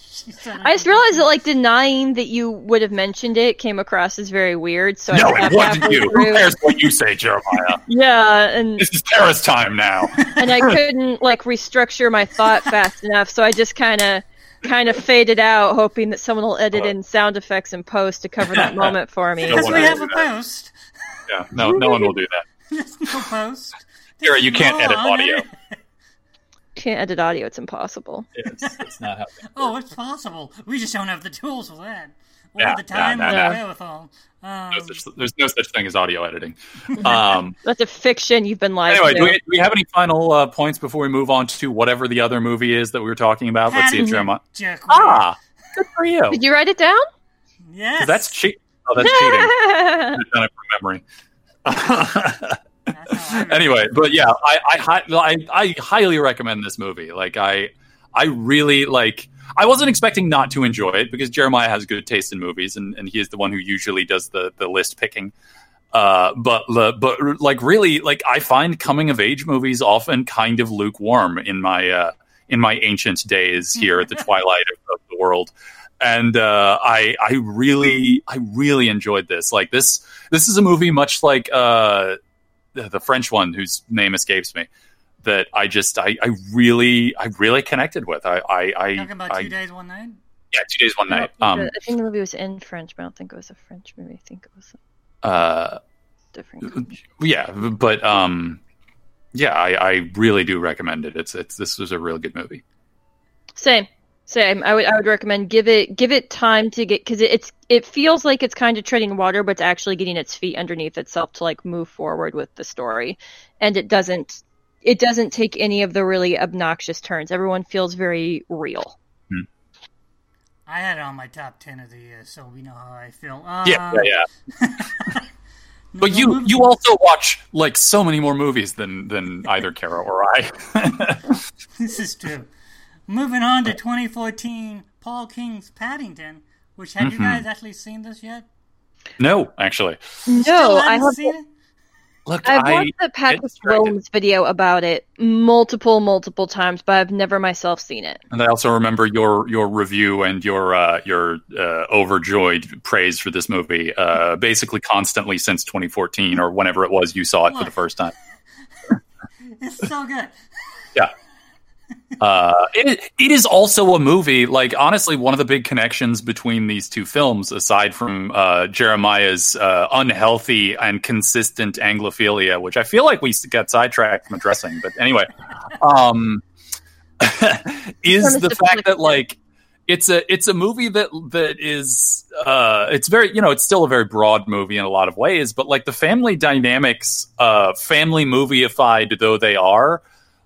I just realized that, like, denying that you would have mentioned it came across as very weird. So no, it wasn't you. Who cares what you say, Jeremiah? Yeah, and this is terrorist time now. And I couldn't, like, restructure my thought fast enough, so I just kind of faded out, hoping that someone will edit in sound effects and post to cover that moment for me. Because we have a post. Yeah, no one will do that. There's no post. Kira, you can't edit audio. Can't edit audio. It's impossible. It's not happening. Oh, it's possible. We just don't have the tools for that. Or the time or the wherewithal. There's no such thing as audio editing. That's a fiction you've been lied to. Anyway, do we have any final points before we move on to whatever the other movie is that we were talking about? Let's see if Jeremiah... good for you. Did you write it down? Yes. That's cheating. Oh, that's cheating. I've done it from memory. Anyway, but yeah, I highly recommend this movie. Like, I really like. I wasn't expecting not to enjoy it because Jeremiah has good taste in movies, and he is the one who usually does the list picking. But like, really, like, I find coming of age movies often kind of lukewarm in my ancient days here at the twilight of the world. And I really enjoyed this. Like, this is a movie much like the French one whose name escapes me that I really connected with. Talking about 2 Days, One Night? Yeah, 2 Days, One Night. I think the movie was in French, but I don't think it was a French movie. I think it was a different country. Yeah, but I really do recommend it. This was a real good movie. Same. I would recommend give it time to get, because it feels like it's kind of treading water, but it's actually getting its feet underneath itself to, like, move forward with the story, and it doesn't take any of the really obnoxious turns. Everyone feels very real. I had it on my top 10 of the year, so we know how I feel. Yeah. But you also watch, like, so many more movies than either Kara or I. This is true. Moving on to 2014, Paul King's Paddington, which have you guys actually seen this yet? No, actually. No, I haven't seen it. Look, I've watched the Patrick Williams video about it multiple times, but I've never myself seen it. And I also remember your review and your overjoyed praise for this movie, basically constantly since 2014 or whenever it was you saw it for the first time. It's so good. Yeah. It is also a movie. Like, honestly, one of the big connections between these two films, aside from Jeremiah's unhealthy and consistent Anglophilia, which I feel like we got sidetracked from addressing, but anyway, is the fact that, like, it's a movie that is it's very, it's still a very broad movie in a lot of ways, but, like, the family dynamics, family movie-ified though they are,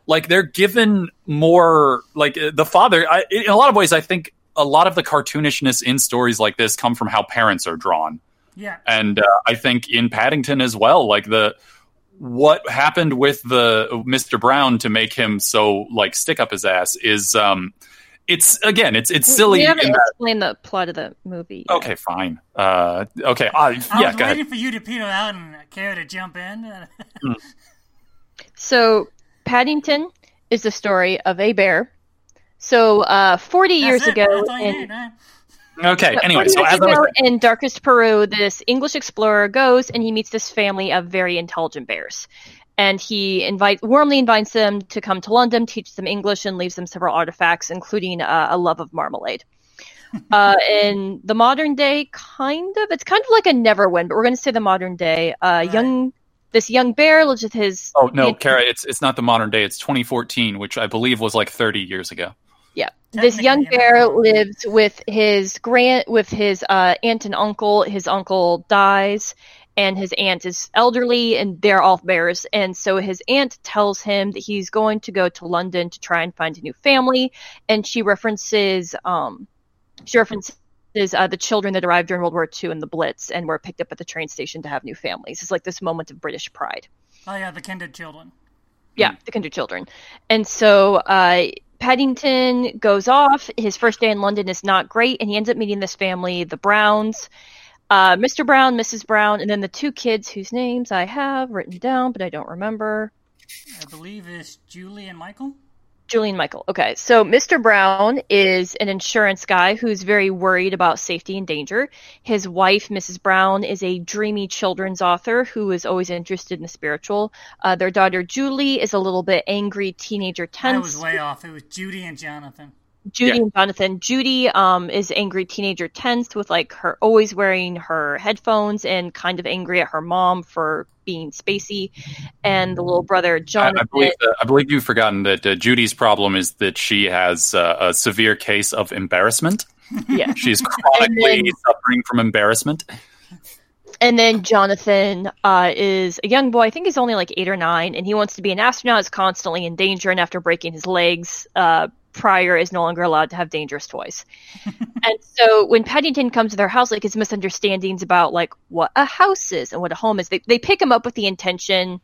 like, they're given more, like, the father, in a lot of ways, I think a lot of the cartoonishness in stories like this come from how parents are drawn. Yeah. And I think in Paddington as well, like, what happened with the Mr. Brown to make him so, like, stick up his ass is, it's silly. You haven't explained the plot of the movie yet. Okay, fine. Okay. I was waiting for you to peter out and Kara to jump in. So... Paddington is the story of a bear. So 40 years ago in Darkest Peru, this English explorer goes and he meets this family of very intelligent bears. And he warmly invites them to come to London, teach them English, and leaves them several artifacts, including a love of marmalade. In the modern day, it's like a Neverwind, but we're going to say the modern day, This young bear lives with his... Oh, no, Kara, it's not the modern day. It's 2014, which I believe was like 30 years ago. Yeah. This young bear lives with his aunt and uncle. His uncle dies, and his aunt is elderly, and they're all bears. And so his aunt tells him that he's going to go to London to try and find a new family, and she references... the children that arrived during World War II in the Blitz and were picked up at the train station to have new families. It's like this moment of British pride. Oh, yeah, the Kinder children. Yeah, the Kinder children. And so Paddington goes off. His first day in London is not great, and he ends up meeting this family, the Browns. Mr. Brown, Mrs. Brown, and then the two kids whose names I have written down, but I don't remember. I believe it's Julie and Michael. Julie and Michael. Okay, so Mr. Brown is an insurance guy who's very worried about safety and danger. His wife, Mrs. Brown, is a dreamy children's author who is always interested in the spiritual. Their daughter, Julie, is a little bit angry, teenager tense. I was way off. It was Judy and Jonathan. And Jonathan. Judy is angry teenager tense with like her always wearing her headphones and kind of angry at her mom for being spacey. And the little brother, Jonathan. I believe you've forgotten that Judy's problem is that she has a severe case of embarrassment. Yeah, she's chronically suffering from embarrassment. And then Jonathan is a young boy. I think he's only like 8 or 9, and he wants to be an astronaut. He's constantly in danger, and after breaking his legs, Pryor is no longer allowed to have dangerous toys. And so when Paddington comes to their house, like his misunderstandings about like what a house is and what a home is, they pick him up with the intention.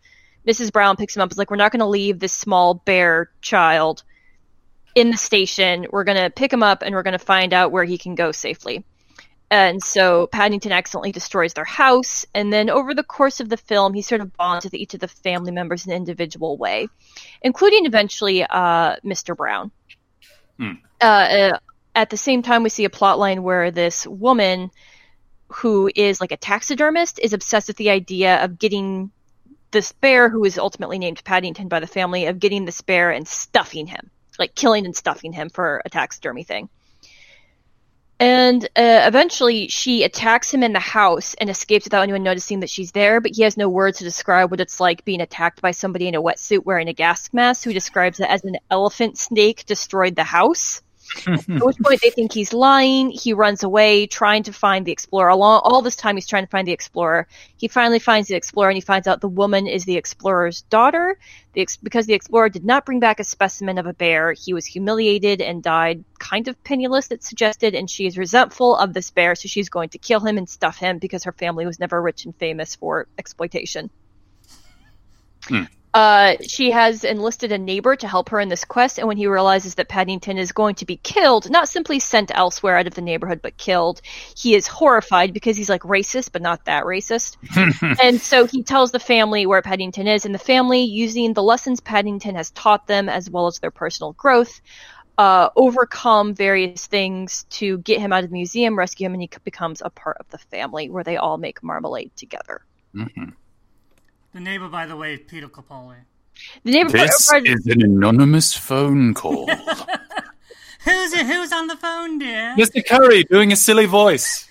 Mrs. Brown picks him up. It's like, we're not going to leave this small bear child in the station. We're going to pick him up and we're going to find out where he can go safely. And so Paddington accidentally destroys their house. And then over the course of the film, he sort of bonds with each of the family members in an individual way, including eventually Mr. Brown. At the same time, we see a plot line where this woman who is like a taxidermist is obsessed with the idea of getting this bear, who is ultimately named Paddington by the family, of getting this bear and stuffing him, like killing and stuffing him for a taxidermy thing. And eventually she attacks him in the house and escapes without anyone noticing that she's there, but he has no words to describe what it's like being attacked by somebody in a wetsuit wearing a gas mask, who describes it as an elephant snake destroyed the house. At which point they think he's lying. He runs away trying to find the explorer. All this time he's trying to find the explorer. He finally finds the explorer, and he finds out the woman is the explorer's daughter. Because the explorer did not bring back a specimen of a bear, he was humiliated and died kind of penniless, it's suggested, and she is resentful of this bear, so she's going to kill him and stuff him because her family was never rich and famous for exploitation. She has enlisted a neighbor to help her in this quest, and when he realizes that Paddington is going to be killed, not simply sent elsewhere out of the neighborhood, but killed, he is horrified because he's like racist, but not that racist. And so he tells the family where Paddington is, and the family, using the lessons Paddington has taught them as well as their personal growth, overcome various things to get him out of the museum, rescue him, and he becomes a part of the family where they all make marmalade together. Mm-hmm. The neighbor, by the way, is Peter Capaldi. This is an anonymous phone call. Who's on the phone, dear? Mr. Curry doing a silly voice.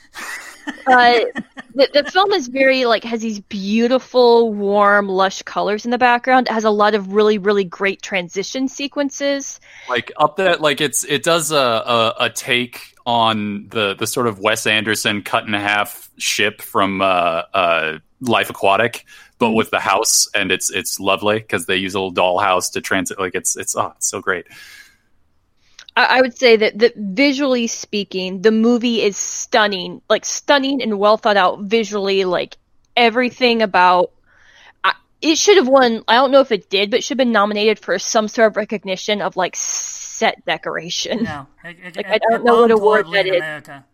The film is very, like, has these beautiful, warm, lush colors in the background. It has a lot of really, really great transition sequences. Like, up there, like, it does a take on the sort of Wes Anderson cut-in-half ship from Life Aquatic, but with the house, and it's lovely because they use a little dollhouse to transit. Like it's so great. I would say that visually speaking, the movie is stunning, like stunning and well thought out visually. Like everything about it should have won. I don't know if it did, but it should have been nominated for some sort of recognition of like set decoration. No, I don't know what award that is. America.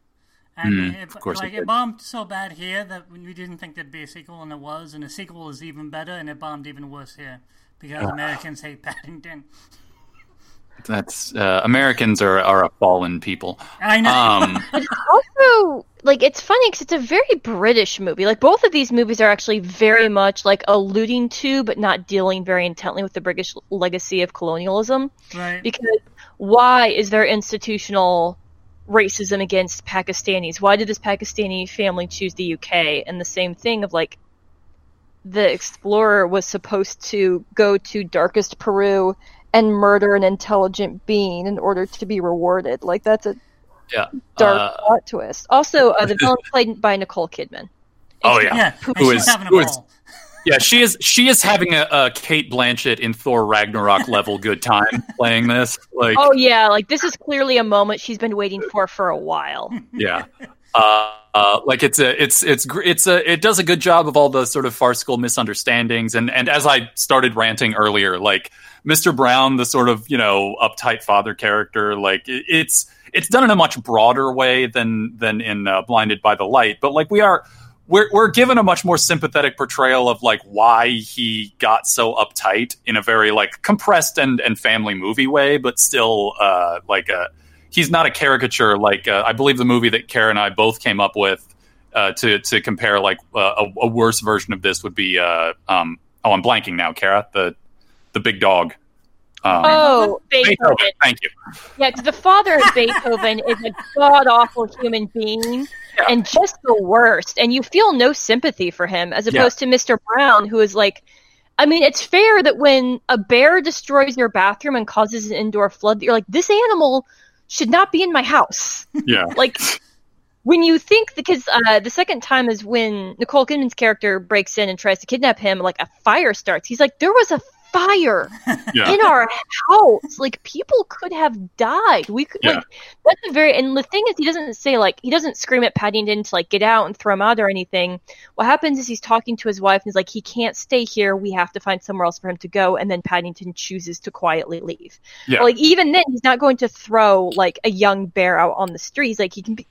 And it bombed so bad here that we didn't think there'd be a sequel, and there was, and the sequel was even better, and it bombed even worse here because Americans hate Paddington. That's Americans are a fallen people. I know. It's also like, it's funny because it's a very British movie. Like both of these movies are actually very much like alluding to, but not dealing very intently with the British legacy of colonialism. Right. Because why is there institutional racism against Pakistanis? Why did this Pakistani family choose the UK? And the same thing of like the explorer was supposed to go to darkest Peru and murder an intelligent being in order to be rewarded. Like that's a dark plot twist. Also, the villain played by Nicole Kidman. Who is having a ball. Yeah, she is having a Cate Blanchett in Thor Ragnarok level good time playing this. Like, oh yeah, like this is clearly a moment she's been waiting for a while. Yeah, like it does a good job of all the sort of farcical misunderstandings, and as I started ranting earlier, like Mr. Brown, the sort of, you know, uptight father character, like it's done in a much broader way than in Blinded by the Light. But like we're given a much more sympathetic portrayal of like why he got so uptight in a very like compressed and family movie way, but still he's not a caricature. Like I believe the movie that Kara and I both came up with to compare like a worse version of this would be I'm blanking now, Kara, the big dog. Beethoven. Thank you. Yeah, because the father of Beethoven is a god-awful human being, yeah, and just the worst. And you feel no sympathy for him, as opposed to Mr. Brown, who is like, I mean, it's fair that when a bear destroys your bathroom and causes an indoor flood, that you're like, this animal should not be in my house. Yeah. Like, when you think, because the second time is when Nicole Kidman's character breaks in and tries to kidnap him, like a fire starts. He's like, there was a fire in our house, like people could have died, we could like, that's a very, and the thing is, he doesn't say, like, he doesn't scream at Paddington to like get out and throw him out or anything. What happens is he's talking to his wife and he's like, he can't stay here, we have to find somewhere else for him to go, and then Paddington chooses to quietly leave. But, like, even then he's not going to throw like a young bear out on the street. He's like, he can be,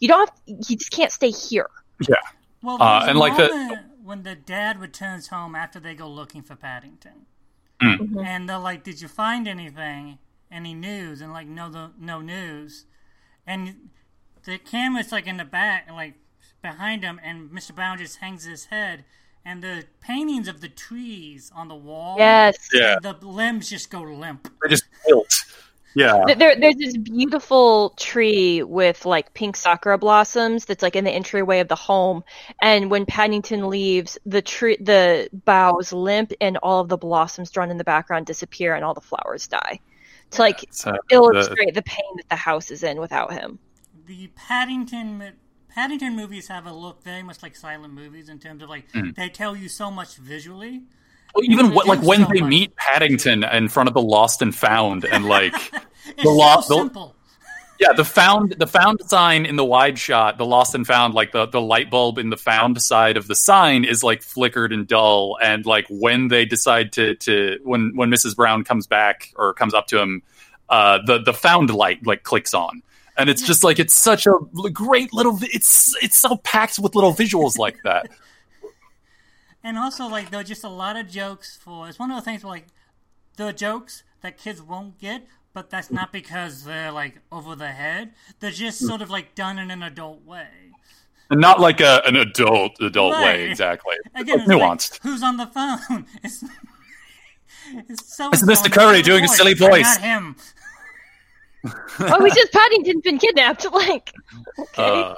you don't have, he just can't stay here. Well, and like that when the dad returns home after they go looking for Paddington. Mm-hmm. And they're like, did you find anything? Any news? And like, no news. And the camera's like in the back, like behind him, and Mr. Brown just hangs his head. And the paintings of the trees on the wall, the limbs just go limp. They just wilt. Yeah. There's this beautiful tree with like pink sakura blossoms that's like in the entryway of the home, and when Paddington leaves, the boughs limp and all of the blossoms drawn in the background disappear and all the flowers die. To like illustrate the pain that the house is in without him. The Paddington movies have a look very much like silent movies in terms of like they tell you so much visually. Well, even when they meet Paddington in front of the Lost and Found, and like the found sign in the wide shot, the Lost and Found, like the light bulb in the found side of the sign is like flickered and dull. And like when they decide when Mrs. Brown comes back or comes up to him, the found light like clicks on. And it's just like, it's such a great little, it's so packed with little visuals like that. And also, like, there are just a lot of jokes for... It's one of the things where, like, there are jokes that kids won't get, but that's not because they're, like, over the head. They're just sort of, like, done in an adult way. And not like an adult way, exactly. Again, it's nuanced. Like, who's on the phone? It's so... It's Mr. Curry doing a silly voice. Not him. Oh, he's just Paddington's been kidnapped. Like, okay.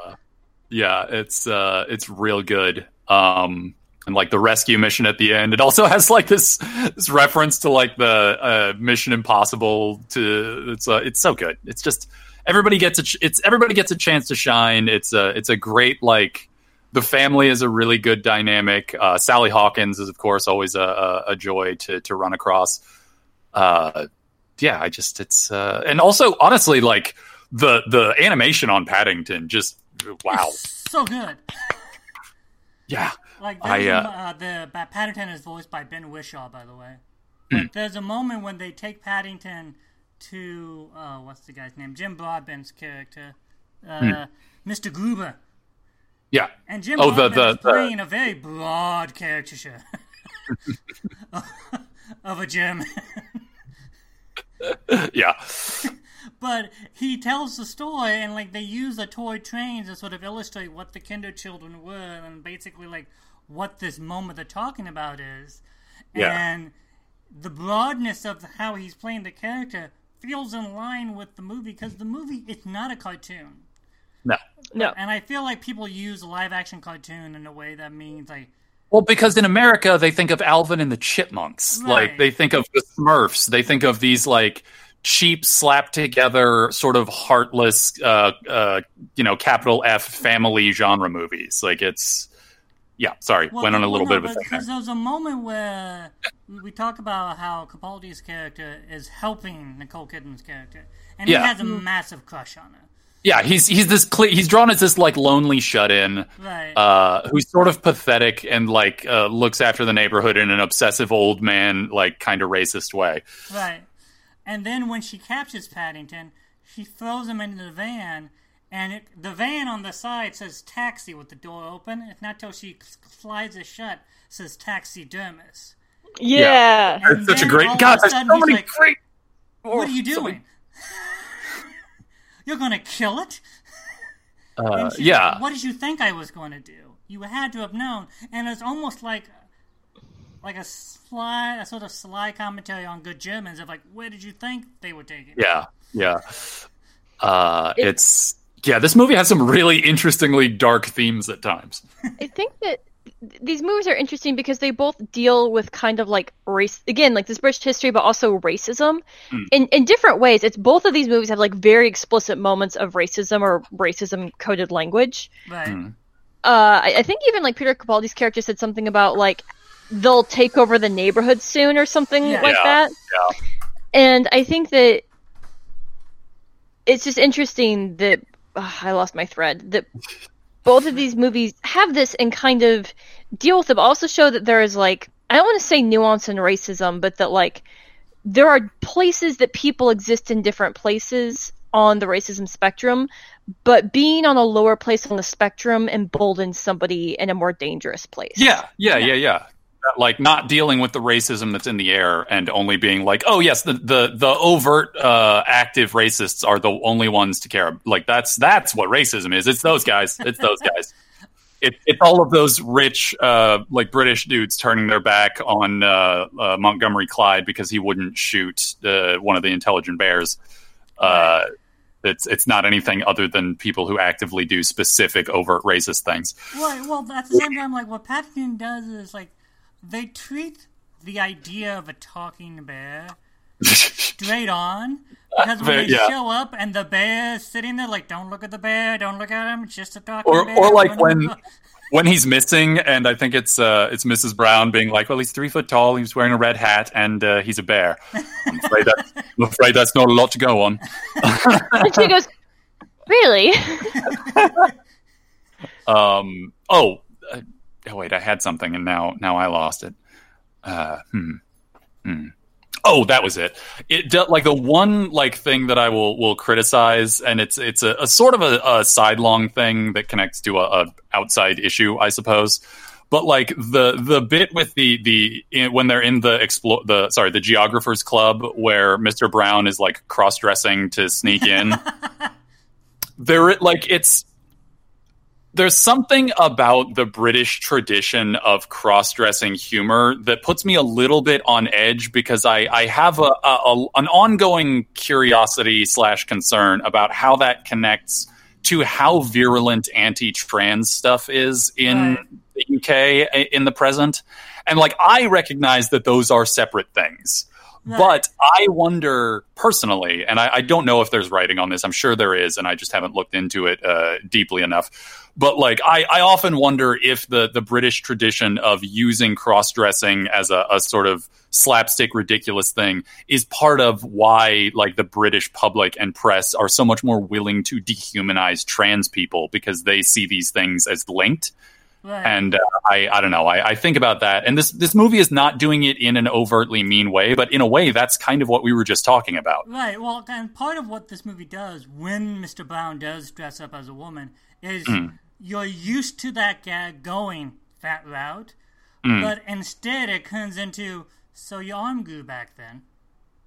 It's real good. And like the rescue mission at the end, it also has like this reference to like the Mission Impossible. It's so good. It's just everybody gets a chance to shine. It's a great, like, the family is a really good dynamic. Sally Hawkins is of course always a joy to run across. And also honestly, like the animation on Paddington, just wow, it's so good. Yeah. Like, Paddington is voiced by Ben Whishaw, by the way. But there's a moment when they take Paddington to, what's the guy's name? Jim Broadbent's character, Mr. Gruber. Yeah. And Jim Broadbent is playing a very broad caricature of a German. Yeah. But he tells the story, and like they use the toy trains to sort of illustrate what the Kinder children were, and basically like what this moment they're talking about is. Yeah. And the broadness of how he's playing the character feels in line with the movie, because the movie is not a cartoon. No. And I feel like people use live action cartoon in a way that means like... Well, because in America they think of Alvin and the Chipmunks, right. Like they think of the Smurfs, they think of these like cheap, slapped together, sort of heartless, capital F family genre movies. Like it's, went on a little bit of a thing. Because there's a moment where we talk about how Capaldi's character is helping Nicole Kidman's character, and he has a massive crush on her. Yeah, he's drawn as this like lonely shut-in, right, who's sort of pathetic and like looks after the neighborhood in an obsessive old man, like kind of racist way. Right, and then when she captures Paddington, she throws him into the van, and the van on the side says "taxi" with the door open. It's not till she slides it shut says "taxidermist." Yeah, it's such a great. God, there's so many like, great. What are you doing? You're going to kill it? Yeah. Said, what did you think I was going to do? You had to have known. And it's almost like a sort of sly commentary on good Germans of like, where did you think they were taking it? Yeah, yeah. This movie has some really interestingly dark themes at times. I think that these movies are interesting because they both deal with kind of like race, again, like this British history, but also racism in different ways. It's both of these movies have like very explicit moments of racism or racism coded language. Right. I think even like Peter Capaldi's character said something about like, they'll take over the neighborhood soon or something that. Yeah. And I think that it's just interesting that I lost my thread that both of these movies have this and kind of deal with it, but also show that there is like, I don't want to say nuance and racism, but that like there are places that people exist in different places on the racism spectrum, but being on a lower place on the spectrum emboldens somebody in a more dangerous place. Yeah. Like not dealing with the racism that's in the air and only being like, oh yes, the overt active racists are the only ones to care. Like that's what racism is. It's those guys. It's those guys. It's all of those rich like British dudes turning their back on Montgomery Clyde because he wouldn't shoot one of the intelligent bears. It's not anything other than people who actively do specific overt racist things. Well, at the same time, like what Paddington does is like, they treat the idea of a talking bear straight on because when they show up and the bear is sitting there like, don't look at the bear, don't look at him, it's just a talking bear. Or like when he's missing and I think it's Mrs. Brown being like, well, he's 3 foot tall, he's wearing a red hat, and he's a bear. I'm afraid that's not a lot to go on. And she goes, really? Oh, wait, I had something, and now I lost it. Oh, that was it. Like, the one, like, thing that I will criticize, and it's a sort of a sidelong thing that connects to a outside issue, I suppose. But, like, the bit with when they're in the Geographer's club, where Mr. Brown is, like, cross-dressing to sneak in. There's something about the British tradition of cross-dressing humor that puts me a little bit on edge because I have an ongoing curiosity / concern about how that connects to how virulent anti-trans stuff is in the UK in the present. And like I recognize that those are separate things. Right. But I wonder personally, and I don't know if there's writing on this. I'm sure there is, and I just haven't looked into it deeply enough. But like, I often wonder if the British tradition of using cross-dressing as a sort of slapstick, ridiculous thing is part of why like the British public and press are so much more willing to dehumanize trans people because they see these things as linked. Right. And I don't know. I think about that. And this movie is not doing it in an overtly mean way, but in a way, that's kind of what we were just talking about. Right. Well, and part of what this movie does when Mr. Brown does dress up as a woman is you're used to that guy going that route, but instead it turns into, so your arm grew back then.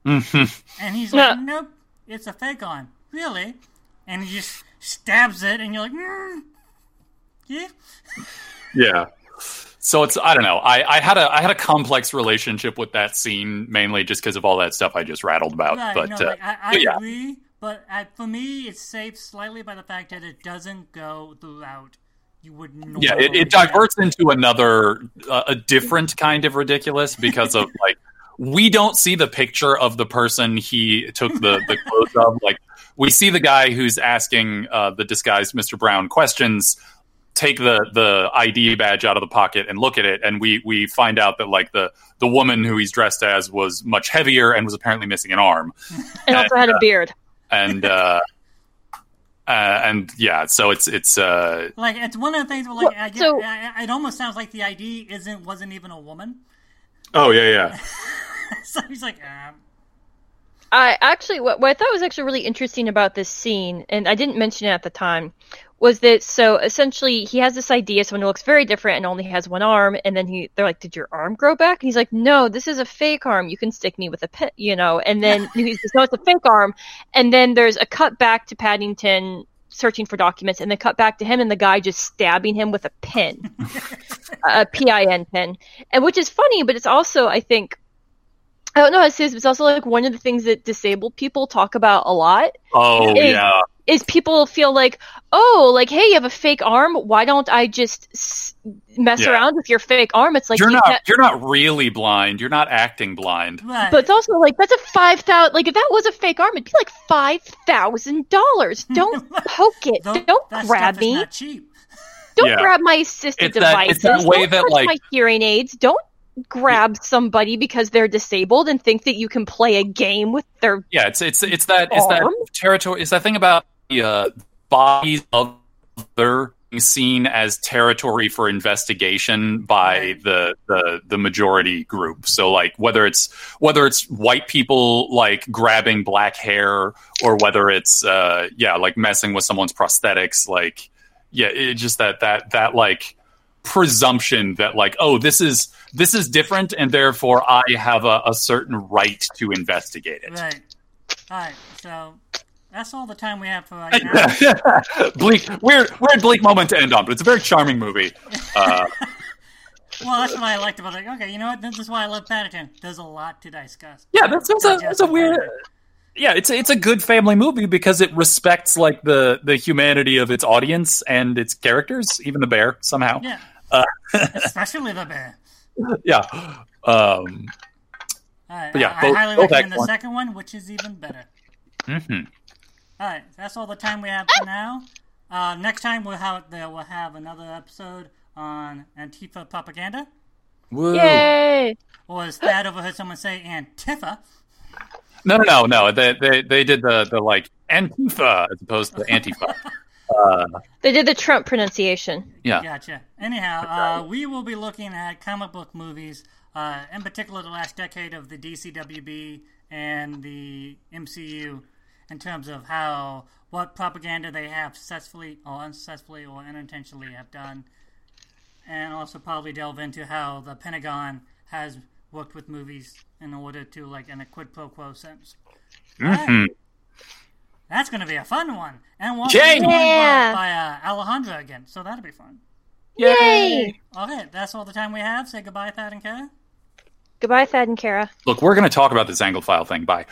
Mm-hmm. And he's like, nope, it's a fake arm. Really? And he just stabs it, and you're like, Yeah. So it's, I don't know. I had a complex relationship with that scene, mainly just because of all that stuff I just rattled about. Right, but I agree, but for me, it's saved slightly by the fact that it doesn't go the route you would normally. Yeah, it diverts into another, a different kind of ridiculous because of like, we don't see the picture of the person he took the clothes of. Like, we see the guy who's asking the disguised Mr. Brown questions, take the ID badge out of the pocket and look at it, and we find out that like the woman who he's dressed as was much heavier and was apparently missing an arm, and also had a beard. And And yeah, so it's like it's one of the things where like I get, so, it almost sounds like the ID wasn't even a woman. Oh yeah. So he's like. I actually, what I thought was actually really interesting about this scene, and I didn't mention it at the time, was that so essentially he has this idea, someone who looks very different and only has one arm, and then they're like, "Did your arm grow back?" And he's like, "No, this is a fake arm. You can stick me with a pit, you know." And then he's like, "No, it's a fake arm." And then there's a cut back to Paddington searching for documents, and then cut back to him and the guy just stabbing him with a pin, a PIN pin, and which is funny, but it's also I think. I don't know how it is, but it's also like one of the things that disabled people talk about a lot. Oh, yeah. Is people feel like, oh, like, hey, you have a fake arm. Why don't I just mess around with your fake arm? It's like you're not really blind. You're not acting blind. Right. But it's also like that's $5,000. Like if that was a fake arm, it'd be like $5,000. Don't poke it. Don't grab me. Not cheap. Don't grab my assistive devices. It's that way that like my hearing aids. Don't. Grab somebody because they're disabled and think that you can play a game with their it's that territory. It's that thing about the bodies of other seen as territory for investigation by the majority group. So like whether it's white people like grabbing black hair or whether it's like messing with someone's prosthetics, like it's just that like presumption that like, oh, this is different and therefore I have a certain right to investigate it. Right. All right. So that's all the time we have for right now. Bleak. We're a bleak moment to end on, but it's a very charming movie. Well, that's what I liked about it. Okay, you know what? This is why I love Paddington. There's a lot to discuss. Yeah, that's a weird... Yeah, it's a good family movie because it respects like the humanity of its audience and its characters, even the bear somehow. Yeah, especially the bear. Yeah. I highly recommend the second one, which is even better. Mm-hmm. All right, that's all the time we have for now. Next time we'll have another episode on Antifa propaganda. Whoa! Yay! Or as Thad overheard someone say, Antifa. No. They did the like Antifa as opposed to Antifa. They did the Trump pronunciation. Yeah. Gotcha. Anyhow, we will be looking at comic book movies, in particular the last decade of the DCWB and the MCU, in terms of what propaganda they have successfully or unsuccessfully or unintentionally have done, and also probably delve into how the Pentagon has worked with movies in order to, like, in a quid pro quo sense. Mm-hmm. Right. That's going to be a fun one. And we'll be by Alejandra again, so that'll be fun. Yay! All right, that's all the time we have. Say goodbye, Thad and Kara. Goodbye, Thad and Kara. Look, we're going to talk about this Anglophile thing. Bye.